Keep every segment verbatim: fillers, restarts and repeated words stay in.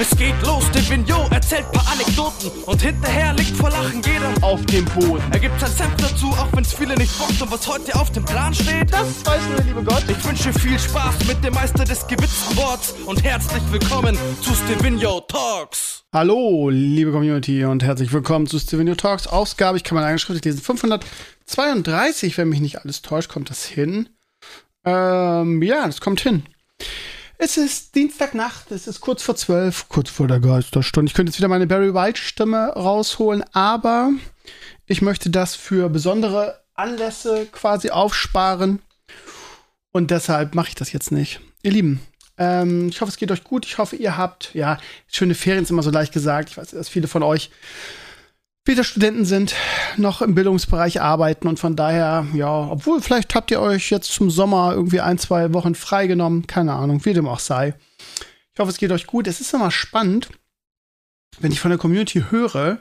Es geht los, Stevinho erzählt paar Anekdoten und hinterher liegt vor Lachen jeder auf dem Boden. Er gibt sein Senf dazu, auch wenn's viele nicht bockt, und was heute auf dem Plan steht, das weiß nur der liebe Gott. Ich wünsche viel Spaß mit dem Meister des gewitzten Worts und herzlich willkommen zu Stevinho Talks. Hallo, liebe Community, und herzlich willkommen zu Stevinho Talks. Ausgabe, ich kann meine eigene Schrift lesen, fünfhundertzweiunddreißig, wenn mich nicht alles täuscht, kommt das hin. Ähm, ja, das kommt hin. Es ist Dienstagnacht, es ist kurz vor zwölf, kurz vor der Geisterstunde. Ich könnte jetzt wieder meine Barry White-Stimme rausholen, aber ich möchte das für besondere Anlässe quasi aufsparen. Und deshalb mache ich das jetzt nicht. Ihr Lieben, ähm, ich hoffe, es geht euch gut. Ich hoffe, ihr habt, ja, schöne Ferien ist immer so leicht gesagt. Ich weiß, dass viele von euch weder Studenten sind, noch im Bildungsbereich arbeiten, und von daher, ja, obwohl vielleicht habt ihr euch jetzt zum Sommer irgendwie ein, zwei Wochen freigenommen, keine Ahnung, wie dem auch sei. Ich hoffe, es geht euch gut. Es ist immer spannend, wenn ich von der Community höre,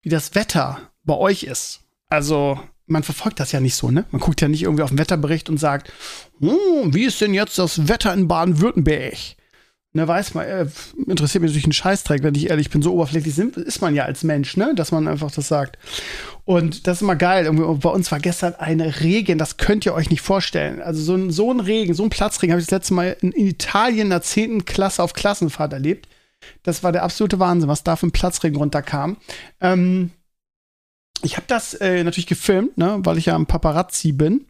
wie das Wetter bei euch ist. Also, man verfolgt das ja nicht so, ne? Man guckt ja nicht irgendwie auf den Wetterbericht und sagt, hm, wie ist denn jetzt das Wetter in Baden-Württemberg? Ne, weiß man, äh, interessiert mich natürlich ein Scheißdreck, wenn ich ehrlich bin, so oberflächlich sind, ist man ja als Mensch, ne, dass man einfach das sagt. Und das ist immer geil. Irgendwie, bei uns war gestern ein Regen, das könnt ihr euch nicht vorstellen. Also so ein, so ein Regen, so ein Platzregen habe ich das letzte Mal in Italien in der zehnten Klasse auf Klassenfahrt erlebt. Das war der absolute Wahnsinn, was da für ein Platzregen runterkam. Ähm, ich habe das äh, natürlich gefilmt, ne, weil ich ja ein Paparazzi bin.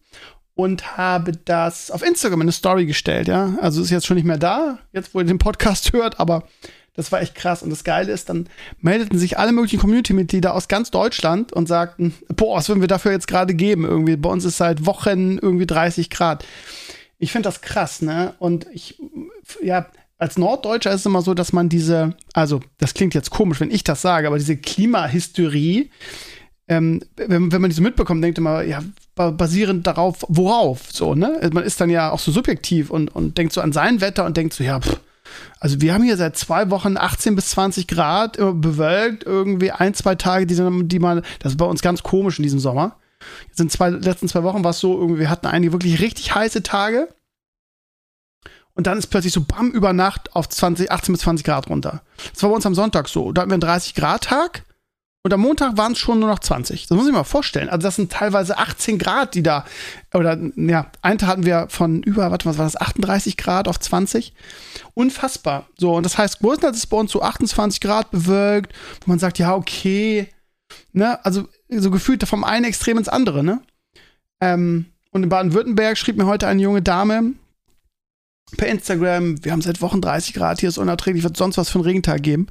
Und habe das auf Instagram in eine Story gestellt, ja. Also ist jetzt schon nicht mehr da, jetzt wo ihr den Podcast hört, aber das war echt krass. Und das Geile ist, dann meldeten sich alle möglichen Community-Mitglieder aus ganz Deutschland und sagten, boah, was würden wir dafür jetzt gerade geben? Irgendwie bei uns ist seit Wochen irgendwie dreißig Grad. Ich finde das krass, ne? Und ich, ja, als Norddeutscher ist es immer so, dass man diese, also das klingt jetzt komisch, wenn ich das sage, aber diese Klimahysterie, Ähm, wenn, wenn man die so mitbekommt, denkt man, ja, basierend darauf, worauf, so, ne? Man ist dann ja auch so subjektiv und, und denkt so an sein Wetter und denkt so, ja, pff, also wir haben hier seit zwei Wochen achtzehn bis zwanzig Grad, immer bewölkt, irgendwie ein, zwei Tage, die, die mal, das ist bei uns ganz komisch in diesem Sommer. Jetzt in zwei, letzten zwei Wochen war es so, irgendwie, wir hatten einige wirklich richtig heiße Tage und dann ist plötzlich so, bam, über Nacht auf achtzehn bis zwanzig Grad runter. Das war bei uns am Sonntag so, da hatten wir einen dreißig Grad Tag. Und am Montag waren es schon nur noch zwanzig. Das muss ich mir mal vorstellen. Also das sind teilweise achtzehn Grad, die da, oder ja, einen Tag hatten wir von über, warte, was war das, achtunddreißig Grad auf zwanzig. Unfassbar. So, und das heißt, größtenteils ist es bei uns so achtundzwanzig Grad bewölkt, wo man sagt, ja, okay, ne, also so gefühlt vom einen Extrem ins andere, ne. Ähm, und in Baden-Württemberg schrieb mir heute eine junge Dame per Instagram, wir haben seit Wochen dreißig Grad, hier ist unerträglich, wird sonst was für einen Regentag geben.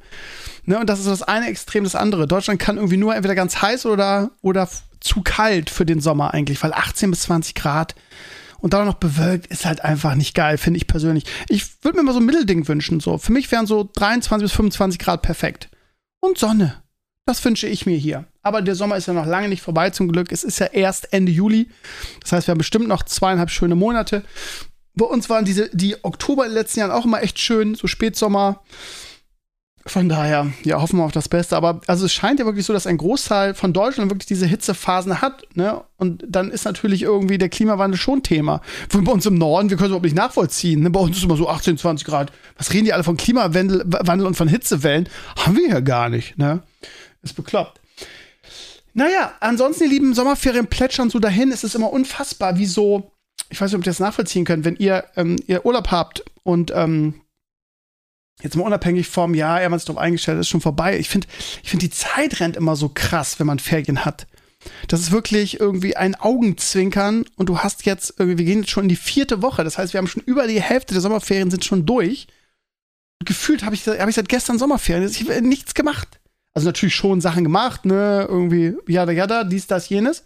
Ne, und das ist so das eine Extrem, das andere. Deutschland kann irgendwie nur entweder ganz heiß oder, oder zu kalt für den Sommer eigentlich, weil achtzehn bis zwanzig Grad und dann noch bewölkt ist halt einfach nicht geil, finde ich persönlich. Ich würde mir mal so ein Mittelding wünschen. So. Für mich wären so dreiundzwanzig bis fünfundzwanzig Grad perfekt. Und Sonne. Das wünsche ich mir hier. Aber der Sommer ist ja noch lange nicht vorbei, zum Glück. Es ist ja erst Ende Juli. Das heißt, wir haben bestimmt noch zweieinhalb schöne Monate. Bei uns waren diese, die Oktober in den letzten Jahren auch immer echt schön, so Spätsommer. Von daher, ja, hoffen wir auf das Beste. Aber also es scheint ja wirklich so, dass ein Großteil von Deutschland wirklich diese Hitzephasen hat, ne? Und dann ist natürlich irgendwie der Klimawandel schon Thema. Von bei uns im Norden, wir können es überhaupt nicht nachvollziehen, ne? Bei uns ist immer so achtzehn, zwanzig Grad. Was reden die alle von Klimawandel Wandel und von Hitzewellen? Haben wir ja gar nicht, ne? Ist bekloppt. Naja, ansonsten, ihr lieben, Sommerferien plätschern so dahin. Es ist immer unfassbar, wie so, ich weiß nicht, ob ihr das nachvollziehen könnt, wenn ihr, ähm, ihr Urlaub habt und, ähm, jetzt mal unabhängig vom, ja, er hat sich drauf eingestellt, ist schon vorbei. Ich finde, ich finde, die Zeit rennt immer so krass, wenn man Ferien hat. Das ist wirklich irgendwie ein Augenzwinkern und du hast jetzt, irgendwie, wir gehen jetzt schon in die vierte Woche. Das heißt, wir haben schon über die Hälfte der Sommerferien sind schon durch. Und gefühlt habe ich, hab ich seit gestern Sommerferien, ich habe nichts gemacht. Also natürlich schon Sachen gemacht, ne, irgendwie, jada, jada, dies, das, jenes.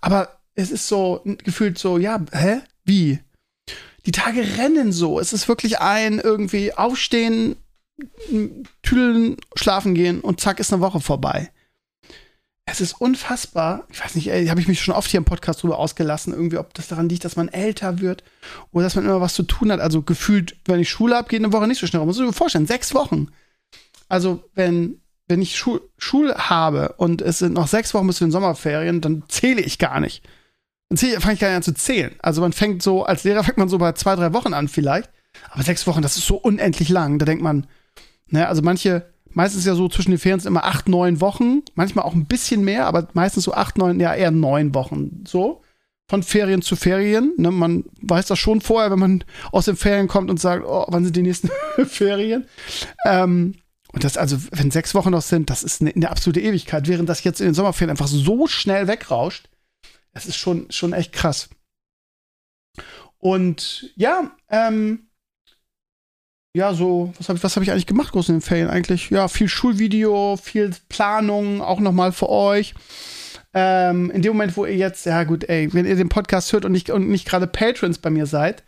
Aber es ist so, gefühlt so, ja, hä, wie? Die Tage rennen so. Es ist wirklich ein irgendwie aufstehen, tüdeln, schlafen gehen und zack, ist eine Woche vorbei. Es ist unfassbar. Ich weiß nicht, ey, habe ich mich schon oft hier im Podcast drüber ausgelassen, irgendwie, ob das daran liegt, dass man älter wird oder dass man immer was zu tun hat. Also gefühlt, wenn ich Schule habe, geht eine Woche nicht so schnell rum. Muss ich mir vorstellen, sechs Wochen. Also wenn, wenn ich Schul- Schule habe und es sind noch sechs Wochen bis zu den Sommerferien, dann zähle ich gar nicht. Dann fange ich gar nicht an zu zählen. Also man fängt so, als Lehrer fängt man so bei zwei, drei Wochen an vielleicht. Aber sechs Wochen, das ist so unendlich lang. Da denkt man, Ne, also manche, meistens ja so zwischen den Ferien sind immer acht, neun Wochen, manchmal auch ein bisschen mehr, aber meistens so acht, neun, ja eher neun Wochen so. Von Ferien zu Ferien. Ne? Man weiß das schon vorher, wenn man aus den Ferien kommt und sagt, oh, wann sind die nächsten Ferien? Ähm, und das, also, wenn sechs Wochen noch sind, das ist eine, eine absolute Ewigkeit. Während das jetzt in den Sommerferien einfach so schnell wegrauscht, das ist schon, schon echt krass. Und ja, ähm, ja, so, was habe ich, was hab ich eigentlich gemacht groß in den Ferien eigentlich? Ja, viel Schulvideo, viel Planung, auch nochmal für euch. Ähm, in dem Moment, wo ihr jetzt, ja gut, ey, wenn ihr den Podcast hört und nicht, und nicht gerade Patrons bei mir seid,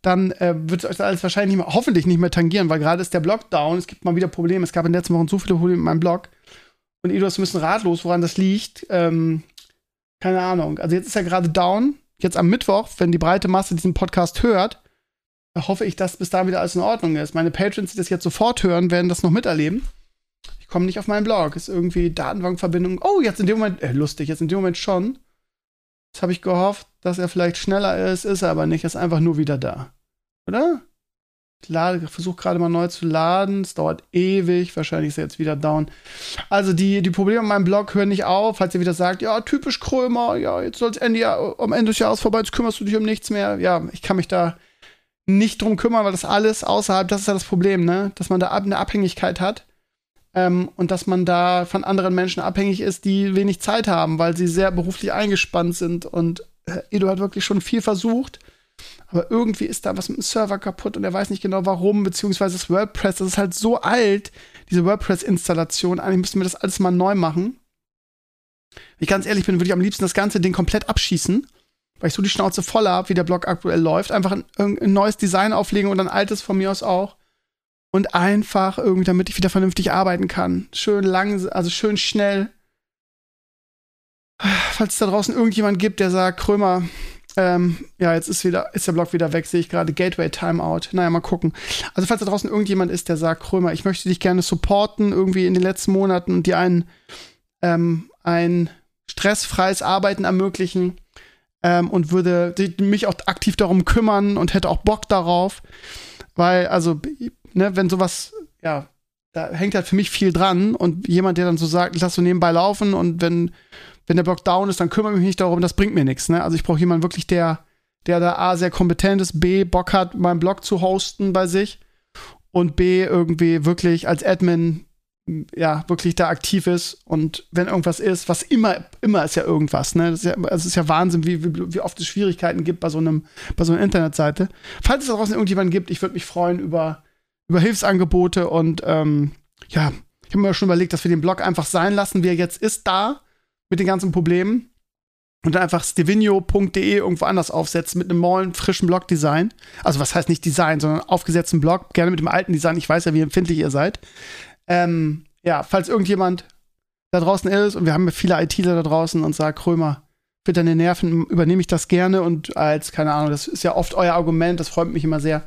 dann äh, wird es euch alles wahrscheinlich nicht mehr, hoffentlich nicht mehr tangieren, weil gerade ist der Blog down, es gibt mal wieder Probleme, es gab in den letzten Wochen so viele Probleme mit meinem Blog. Und Edu ist ein bisschen ratlos, woran das liegt. Ähm, keine Ahnung. Also jetzt ist er gerade down. Jetzt am Mittwoch, wenn die breite Masse diesen Podcast hört, hoffe ich, dass bis da wieder alles in Ordnung ist. Meine Patrons, die das jetzt sofort hören, werden das noch miterleben. Ich komme nicht auf meinen Blog. Ist irgendwie Datenbankverbindung. Oh, jetzt in dem Moment, äh, lustig, jetzt in dem Moment schon. Jetzt habe ich gehofft, dass er vielleicht schneller ist, ist er aber nicht. Ist einfach nur wieder da. Oder? Ich lade, versuche gerade mal neu zu laden. Es dauert ewig. Wahrscheinlich ist er jetzt wieder down. Also die, die Probleme an meinem Blog hören nicht auf. Falls ihr wieder sagt, ja, typisch Krömer, ja, jetzt soll es am Ende des Jahres vorbei, jetzt kümmerst du dich um nichts mehr. Ja, ich kann mich da nicht drum kümmern, weil das alles außerhalb, das ist ja das Problem, ne? Dass man da eine Abhängigkeit hat. Ähm, und dass man da von anderen Menschen abhängig ist, die wenig Zeit haben, weil sie sehr beruflich eingespannt sind. Und äh, Edu hat wirklich schon viel versucht, aber irgendwie ist da was mit dem Server kaputt und er weiß nicht genau warum, beziehungsweise das WordPress, das ist halt so alt, diese WordPress-Installation. Eigentlich müssen wir das alles mal neu machen. Wenn ich ganz ehrlich bin, würde ich am liebsten das ganze Ding komplett abschießen, weil ich so die Schnauze voll habe, wie der Blog aktuell läuft. Einfach ein, ein neues Design auflegen und ein altes von mir aus auch. Und einfach irgendwie, damit ich wieder vernünftig arbeiten kann. Schön langsam, also schön schnell. Falls es da draußen irgendjemand gibt, der sagt, Krömer, ähm, ja, jetzt ist wieder, ist der Blog wieder weg, sehe ich gerade, Gateway Timeout. Naja, mal gucken. Also falls da draußen irgendjemand ist, der sagt, Krömer, ich möchte dich gerne supporten, irgendwie in den letzten Monaten und dir ein, ähm, ein stressfreies Arbeiten ermöglichen ähm, und würde mich auch aktiv darum kümmern und hätte auch Bock darauf. Weil, also, ne, wenn sowas, ja, da hängt halt für mich viel dran und jemand, der dann so sagt, lass so nebenbei laufen und wenn, wenn der Blog down ist, dann kümmere ich mich nicht darum, das bringt mir nichts, ne? Also ich brauche jemanden wirklich, der, der da A, sehr kompetent ist, B, Bock hat, meinen Blog zu hosten bei sich und B, irgendwie wirklich als Admin, ja, wirklich da aktiv ist und wenn irgendwas ist, was immer, immer ist ja irgendwas, ne? Das ist ja, also es ist ja Wahnsinn, wie, wie, wie oft es Schwierigkeiten gibt bei so einem, bei so einer Internetseite. Falls es da draußen irgendjemanden gibt, ich würde mich freuen über über Hilfsangebote und ähm, ja, ich habe mir schon überlegt, dass wir den Blog einfach sein lassen, wie er jetzt ist, da mit den ganzen Problemen und dann einfach stevinho punkt de irgendwo anders aufsetzen mit einem neuen, frischen Blog-Design. Also was heißt nicht Design, sondern aufgesetzten Blog, gerne mit dem alten Design. Ich weiß ja, wie empfindlich ihr seid. Ähm, ja, falls irgendjemand da draußen ist und wir haben ja viele I Tler da draußen und sagt, Krömer, bitte deine Nerven, übernehme ich das gerne und als, keine Ahnung, das ist ja oft euer Argument, das freut mich immer sehr,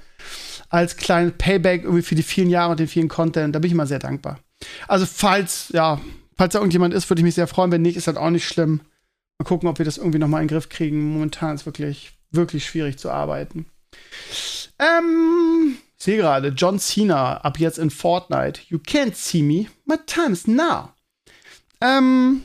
als kleines Payback irgendwie für die vielen Jahre und den vielen Content, da bin ich immer sehr dankbar. Also falls, ja, falls da irgendjemand ist, würde ich mich sehr freuen, wenn nicht, ist das auch nicht schlimm. Mal gucken, ob wir das irgendwie nochmal in den Griff kriegen. Momentan ist wirklich, wirklich schwierig zu arbeiten. Ähm, ich sehe gerade, John Cena, ab jetzt in Fortnite. You can't see me, my time is now. Ähm,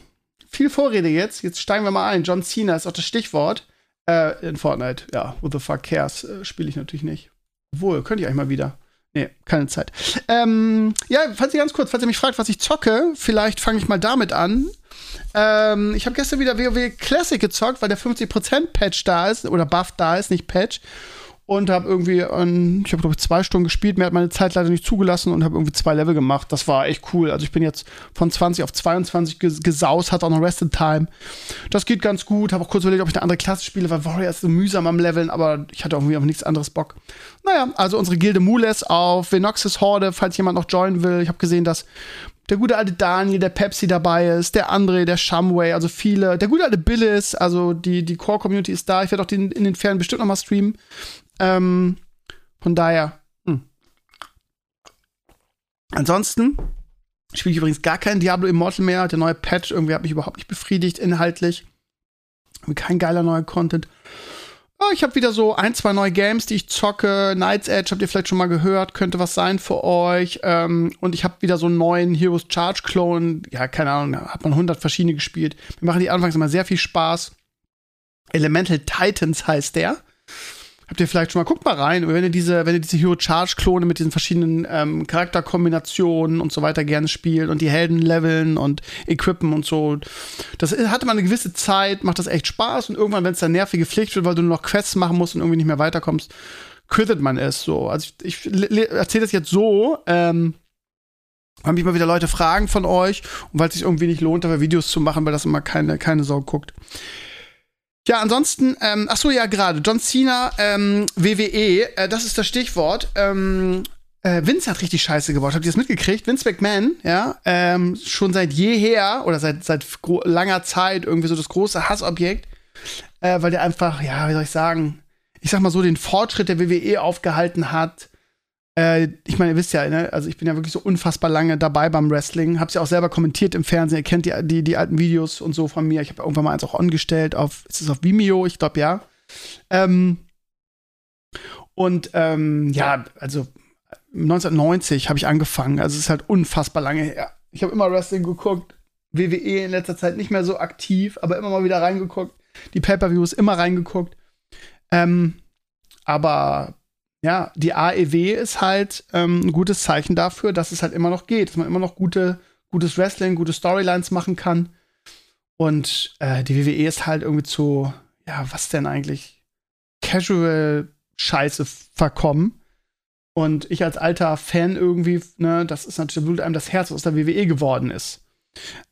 viel Vorrede jetzt, jetzt steigen wir mal ein. John Cena ist auch das Stichwort. Äh, in Fortnite, ja, what the fuck cares, äh, spiele ich natürlich nicht. Obwohl, könnte ich eigentlich mal wieder. Nee, keine Zeit. Ähm, ja, falls ihr ganz kurz, falls ihr mich fragt, was ich zocke, vielleicht fange ich mal damit an. Ähm, ich habe gestern wieder WoW Classic gezockt, weil der fünfzig Prozent Patch da ist, oder Buff da ist, nicht Patch. Und habe irgendwie, um, ich habe glaube ich zwei Stunden gespielt, mir hat meine Zeit leider nicht zugelassen und habe irgendwie zwei Level gemacht. Das war echt cool. Also ich bin jetzt von zwanzig auf zweiundzwanzig gesaust, hat auch noch Rested Time. Das geht ganz gut. Habe auch kurz überlegt, ob ich eine andere Klasse spiele, weil Warrior ist so mühsam am Leveln, aber ich hatte irgendwie auf nichts anderes Bock. Naja, also unsere Gilde Mules auf Venoxis Horde, falls jemand noch joinen will. Ich habe gesehen, dass der gute alte Daniel, der Pepsi dabei ist, der André, der Shamway, also viele. Der gute alte Billis, also die, die Core-Community ist da. Ich werde auch den, in den Ferien bestimmt noch mal streamen. Ähm, von daher. Hm. Ansonsten spiele ich übrigens gar keinen Diablo Immortal mehr. Der neue Patch irgendwie hat mich überhaupt nicht befriedigt inhaltlich. Kein geiler neuer Content. Ich habe wieder so ein, zwei neue Games, die ich zocke. Knights Edge habt ihr vielleicht schon mal gehört, könnte was sein für euch. Ähm, und ich habe wieder so einen neuen Heroes Charge Clone. Ja, keine Ahnung, da hat man hundert verschiedene gespielt. Mir machen die anfangs immer sehr viel Spaß. Elemental Titans heißt der. Habt ihr vielleicht schon mal, guckt mal rein. Wenn ihr diese, wenn ihr diese Hero Charge Klone mit diesen verschiedenen ähm, Charakterkombinationen und so weiter gerne spielt und die Helden leveln und equippen und so. Das hatte man eine gewisse Zeit, macht das echt Spaß und irgendwann, wenn es dann nervige Pflicht wird, weil du nur noch Quests machen musst und irgendwie nicht mehr weiterkommst, quittet man es so. Also ich, ich erzähle das jetzt so, ähm, weil mich mal wieder Leute fragen von euch und weil es sich irgendwie nicht lohnt, dafür Videos zu machen, weil das immer keine, keine Sau guckt. Ja, ansonsten, ähm, ach so, ja, gerade, John Cena, ähm, W W E, äh, das ist das Stichwort. Ähm, äh, Vince hat richtig Scheiße gebaut, habt ihr das mitgekriegt? Vince McMahon, ja, ähm, schon seit jeher oder seit, seit langer Zeit irgendwie so das große Hassobjekt, äh, weil der einfach, ja, wie soll ich sagen, ich sag mal so, den Fortschritt der W W E aufgehalten hat. Äh, ich meine, ihr wisst ja, ne? Also ich bin ja wirklich so unfassbar lange dabei beim Wrestling. Hab's ja auch selber kommentiert im Fernsehen. Ihr kennt die, die, die alten Videos und so von mir. Ich habe irgendwann mal eins auch ongestellt auf, ist es auf Vimeo? Ich glaube, ja. Ähm, und ähm, ja, also neunzehnhundertneunzig habe ich angefangen. Also es ist halt unfassbar lange her. Ich habe immer Wrestling geguckt. W W E in letzter Zeit nicht mehr so aktiv, aber immer mal wieder reingeguckt. Die Pay-Per-Views immer reingeguckt. Ähm, aber ja, die A E W ist halt ähm, ein gutes Zeichen dafür, dass es halt immer noch geht, dass man immer noch gute, gutes Wrestling, gute Storylines machen kann. Und äh, die W W E ist halt irgendwie zu, ja, was denn eigentlich, Casual-Scheiße verkommen. Und ich als alter Fan irgendwie, ne, das ist natürlich, blutet einem das Herz, was aus der W W E geworden ist.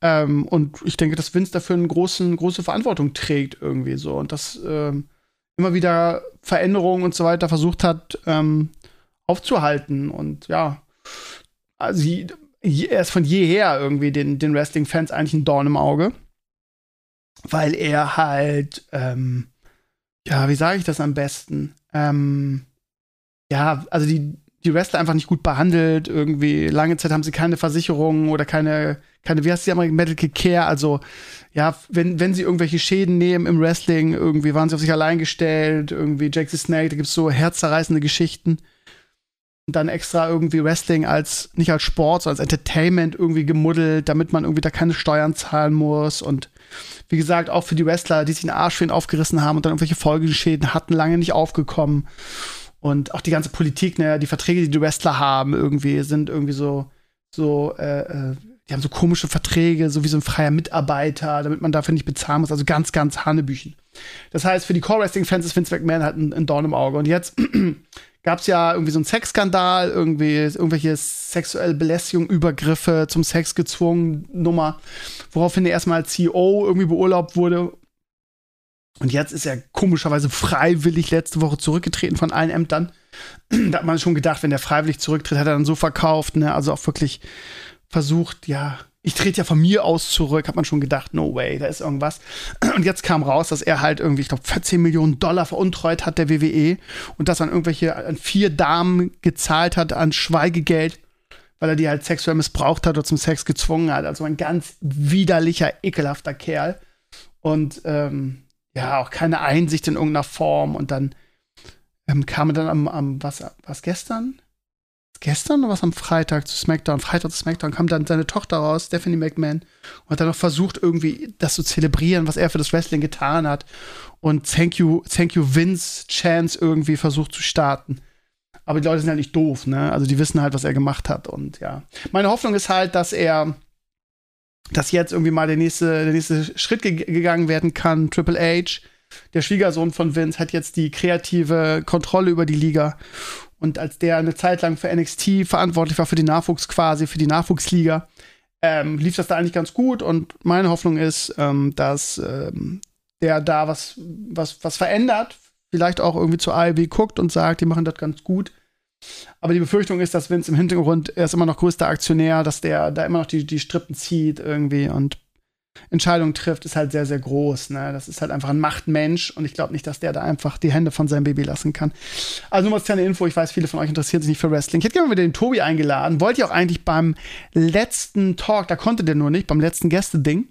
Ähm, und ich denke, dass Vince dafür eine großen, große Verantwortung trägt irgendwie so. Und das, ähm, immer wieder Veränderungen und so weiter versucht hat, ähm, aufzuhalten. Und ja, also je, je, er ist von jeher irgendwie den, den Wrestling-Fans eigentlich ein Dorn im Auge. Weil er halt, ähm, ja, wie sage ich das am besten? Ähm, ja, also die, die Wrestler einfach nicht gut behandelt. Irgendwie lange Zeit haben sie keine Versicherungen oder keine, keine, wie heißt die American Medical Care? Also, ja, wenn, wenn sie irgendwelche Schäden nehmen im Wrestling, irgendwie waren sie auf sich allein gestellt, irgendwie Jake the Snake, da gibt's so herzzerreißende Geschichten. Und dann extra irgendwie Wrestling als, nicht als Sport, sondern als Entertainment irgendwie gemuddelt, damit man irgendwie da keine Steuern zahlen muss. Und wie gesagt, auch für die Wrestler, die sich den Arsch für ihn aufgerissen haben und dann irgendwelche Folgeschäden hatten, lange nicht aufgekommen. Und auch die ganze Politik, ne, die Verträge, die die Wrestler haben, irgendwie, sind irgendwie so, so, äh, die haben so komische Verträge, so wie so ein freier Mitarbeiter, damit man dafür nicht bezahlen muss. Also ganz, ganz Hanebüchen. Das heißt, für die Core-Wrestling-Fans ist Vince McMahon halt ein, ein Dorn im Auge. Und jetzt gab's ja irgendwie so einen Sexskandal, irgendwie, irgendwelche sexuelle Belästigung, Übergriffe, zum Sex gezwungen, Nummer, woraufhin er erstmal als C E O irgendwie beurlaubt wurde. Und jetzt ist er komischerweise freiwillig letzte Woche zurückgetreten von allen Ämtern. Da hat man schon gedacht, wenn der freiwillig zurücktritt, hat er dann so verkauft, ne? Also auch wirklich versucht, ja, ich trete ja von mir aus zurück, hat man schon gedacht, no way, da ist irgendwas. Und jetzt kam raus, dass er halt irgendwie, ich glaube, vierzehn Millionen Dollar veruntreut hat der W W E und das an irgendwelche, an vier Damen gezahlt hat, an Schweigegeld, weil er die halt sexuell missbraucht hat oder zum Sex gezwungen hat. Also ein ganz widerlicher, ekelhafter Kerl. Und, ähm, ja, auch keine Einsicht in irgendeiner Form. Und dann ähm, kam er dann am, am was, was gestern? Gestern oder was am Freitag zu SmackDown? Freitag zu SmackDown kam dann seine Tochter raus, Stephanie McMahon, und hat dann noch versucht, irgendwie das zu zelebrieren, was er für das Wrestling getan hat. Und Thank you, Thank you Vince Chance irgendwie versucht zu starten. Aber die Leute sind halt nicht doof, ne? Also die wissen halt, was er gemacht hat. Und ja, meine Hoffnung ist halt, dass er dass jetzt irgendwie mal der nächste, der nächste Schritt ge- gegangen werden kann. Triple H, der Schwiegersohn von Vince, hat jetzt die kreative Kontrolle über die Liga. Und als der eine Zeit lang für N X T verantwortlich war, für den Nachwuchs quasi, für die Nachwuchsliga, ähm, lief das da eigentlich ganz gut. Und meine Hoffnung ist, ähm, dass ähm, der da was, was, was verändert, vielleicht auch irgendwie zur A E W guckt und sagt, die machen das ganz gut. Aber die Befürchtung ist, dass Vince im Hintergrund, er ist immer noch größter Aktionär, dass der da immer noch die, die Strippen zieht irgendwie und Entscheidungen trifft, ist halt sehr, sehr groß. Ne? Das ist halt einfach ein Machtmensch und ich glaube nicht, dass der da einfach die Hände von seinem Baby lassen kann. Also nur mal eine Info, ich weiß, viele von euch interessieren sich nicht für Wrestling. Ich hätte gerne mal wieder den Tobi eingeladen, wollte ich auch eigentlich beim letzten Talk, da konnte der nur nicht, beim letzten Gäste-Ding.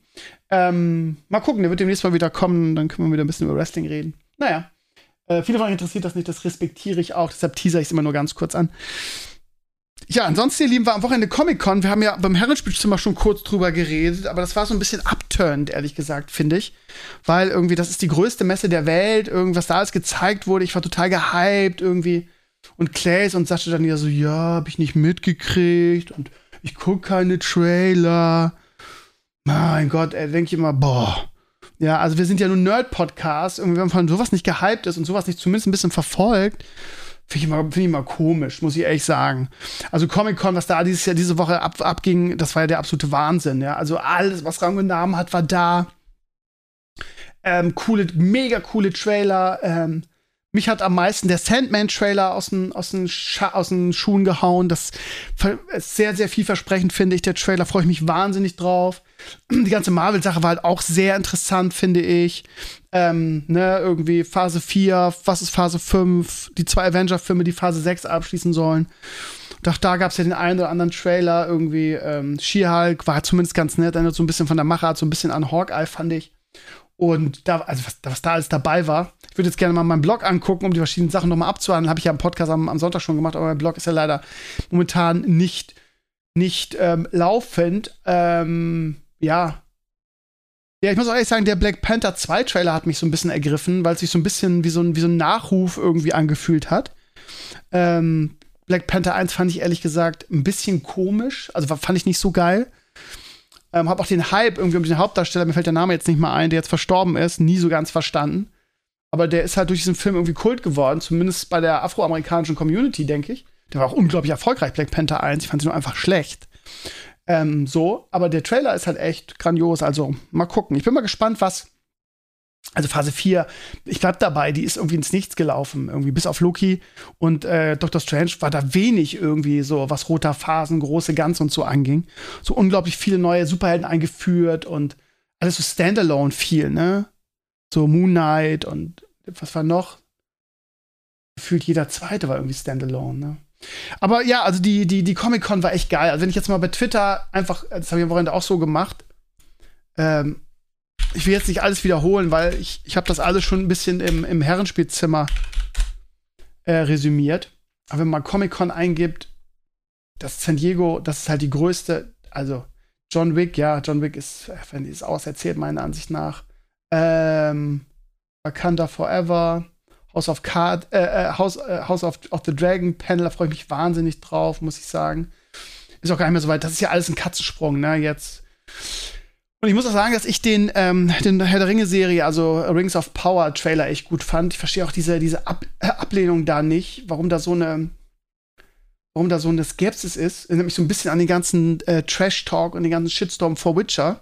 Ähm, mal gucken, der wird demnächst mal wieder kommen, dann können wir wieder ein bisschen über Wrestling reden. Naja. Äh, viele von euch interessiert das nicht, das respektiere ich auch, deshalb teaser ich es immer nur ganz kurz an. Ja, ansonsten, ihr Lieben, war am Wochenende Comic-Con. Wir haben ja beim Herrenspielzimmer schon kurz drüber geredet, aber das war so ein bisschen abturned, ehrlich gesagt, finde ich. Weil irgendwie, das ist die größte Messe der Welt, irgendwas da alles gezeigt wurde. Ich war total gehypt irgendwie. Und Claes und Sascha dann wieder so, ja, hab ich nicht mitgekriegt und ich guck keine Trailer. Mein Gott, ey, denke ich immer, boah. Ja, also wir sind ja nur Nerd-Podcast. Irgendwie, wenn man sowas nicht gehypt ist und sowas nicht zumindest ein bisschen verfolgt, Finde ich, find ich mal komisch, muss ich ehrlich sagen. Also Comic-Con, was da dieses Jahr, diese Woche ab, abging, das war ja der absolute Wahnsinn. Ja? Also alles, was Rang und Namen hat, war da. Ähm, coole, mega coole Trailer. Ähm, mich hat am meisten der Sandman-Trailer aus den aus den Scha- aus den Schuhen gehauen. Das ist sehr, sehr vielversprechend, finde ich. Der Trailer, freue ich mich wahnsinnig drauf. Die ganze Marvel-Sache war halt auch sehr interessant, finde ich. Ähm, ne, irgendwie Phase vier, was ist Phase fünf, die zwei Avenger-Filme, die Phase sechs abschließen sollen. Doch da gab es ja den einen oder anderen Trailer irgendwie. Ähm, She-Hulk war zumindest ganz nett, erinnert so ein bisschen von der Machart, so ein bisschen an Hawkeye, fand ich. Und da, also was, was da alles dabei war, ich würde jetzt gerne mal meinen Blog angucken, um die verschiedenen Sachen nochmal abzuhandeln. Habe ich ja im Podcast am, am Sonntag schon gemacht, aber mein Blog ist ja leider momentan nicht, nicht ähm, laufend. Ähm, ja. Ja, ich muss auch ehrlich sagen, der Black Panther zwei Trailer hat mich so ein bisschen ergriffen, weil es sich so ein bisschen wie so ein, wie so ein Nachruf irgendwie angefühlt hat. Ähm, Black Panther eins fand ich ehrlich gesagt ein bisschen komisch, also fand ich nicht so geil. Ähm, hab auch den Hype irgendwie um den Hauptdarsteller, mir fällt der Name jetzt nicht mal ein, der jetzt verstorben ist, nie so ganz verstanden. Aber der ist halt durch diesen Film irgendwie Kult geworden, zumindest bei der afroamerikanischen Community, denke ich. Der war auch unglaublich erfolgreich, Black Panther eins, ich fand sie nur einfach schlecht. Ähm, so, aber der Trailer ist halt echt grandios, also mal gucken. Ich bin mal gespannt, was, also Phase vier, ich bleib dabei, die ist irgendwie ins Nichts gelaufen, irgendwie bis auf Loki und äh, Doctor Strange war da wenig irgendwie so, was roter Phasen, große Ganze und so anging. So unglaublich viele neue Superhelden eingeführt und alles so standalone viel, ne? So Moon Knight und was war noch? Gefühlt jeder zweite war irgendwie standalone, ne? Aber ja, also die, die, die Comic-Con war echt geil. Also wenn ich jetzt mal bei Twitter einfach, das habe ich am Wochenende auch so gemacht, ähm, ich will jetzt nicht alles wiederholen, weil ich, ich habe das alles schon ein bisschen im, im Herrenspielzimmer äh, resümiert. Aber wenn man Comic-Con eingibt, das San Diego, das ist halt die größte, also John Wick, ja, John Wick ist, ist auserzählt meiner Ansicht nach. Ähm, Wakanda Forever, House of Card, äh, House, äh, House of, of the Dragon Panel, da freue ich mich wahnsinnig drauf, muss ich sagen. Ist auch gar nicht mehr so weit. Das ist ja alles ein Katzensprung, ne, jetzt. Und ich muss auch sagen, dass ich den, ähm, den Herr der Ringe-Serie, also Rings of Power Trailer echt gut fand. Ich verstehe auch diese, diese Ab- Ablehnung da nicht, warum da so eine, warum da so eine Skepsis ist. Erinnert mich so ein bisschen an den ganzen äh, Trash-Talk und den ganzen Shitstorm vor Witcher.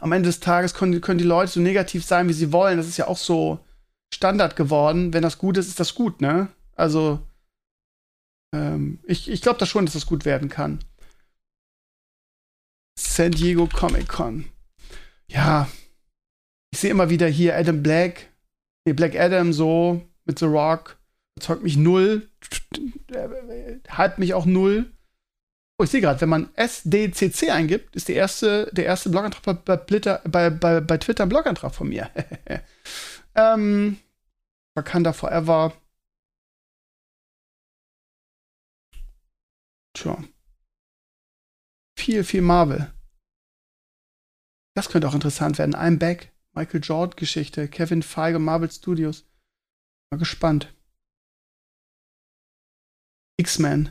Am Ende des Tages können, können die Leute so negativ sein, wie sie wollen. Das ist ja auch so Standard geworden. Wenn das gut ist, ist das gut, ne? Also, ähm, ich, ich glaube da schon, dass das gut werden kann. San Diego Comic-Con. Ja, ich sehe immer wieder hier Adam Black, nee, Black Adam so, mit The Rock, überzeugt mich null, hypt mich auch null. Oh, ich sehe gerade, wenn man S D C C eingibt, ist die erste, der erste Blogantrag bei, bei, bei, bei Twitter ein Blogantrag von mir. Ähm, Wakanda Forever. Tja. Viel, viel Marvel. Das könnte auch interessant werden. I'm Back. Michael Jordan-Geschichte. Kevin Feige, Marvel Studios. Mal gespannt. X-Men.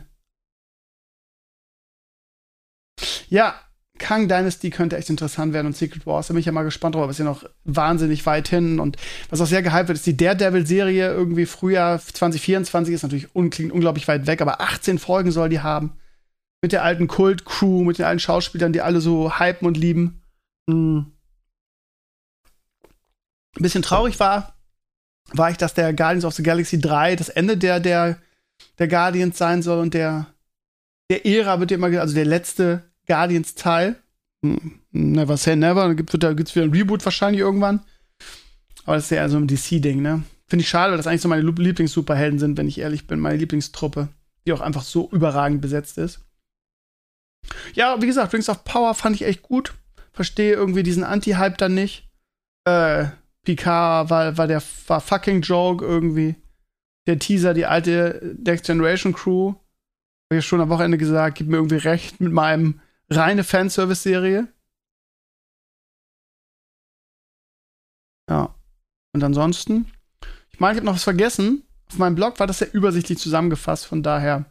Ja. Kang Dynasty könnte echt interessant werden und Secret Wars. Da bin ich ja mal gespannt drauf, aber ist ja noch wahnsinnig weit hin. Und was auch sehr gehypt wird, ist die Daredevil-Serie irgendwie Frühjahr zwanzig vierundzwanzig, ist natürlich un- klingt unglaublich weit weg, aber achtzehn Folgen soll die haben. Mit der alten Kult-Crew, mit den alten Schauspielern, die alle so hypen und lieben. Mhm. Ein bisschen traurig war, war ich, dass der Guardians of the Galaxy drei das Ende der, der, der Guardians sein soll und der, der Ära wird ja immer, also der letzte Guardians-Teil. Never say never. Dann gibt es wieder ein Reboot wahrscheinlich irgendwann. Aber das ist ja so ein D C-Ding, ne? Finde ich schade, weil das eigentlich so meine Lieblings-Superhelden sind, wenn ich ehrlich bin. Meine Lieblingstruppe, die auch einfach so überragend besetzt ist. Ja, wie gesagt, Rings of Power fand ich echt gut. Verstehe irgendwie diesen Anti-Hype dann nicht. Äh, Picard war, war der war fucking Joke irgendwie. Der Teaser, die alte Next Generation Crew. Hab ich schon am Wochenende gesagt, gib mir irgendwie recht mit meinem reine Fanservice-Serie. Ja. Und ansonsten, ich meine, ich habe noch was vergessen. Auf meinem Blog war das sehr übersichtlich zusammengefasst, von daher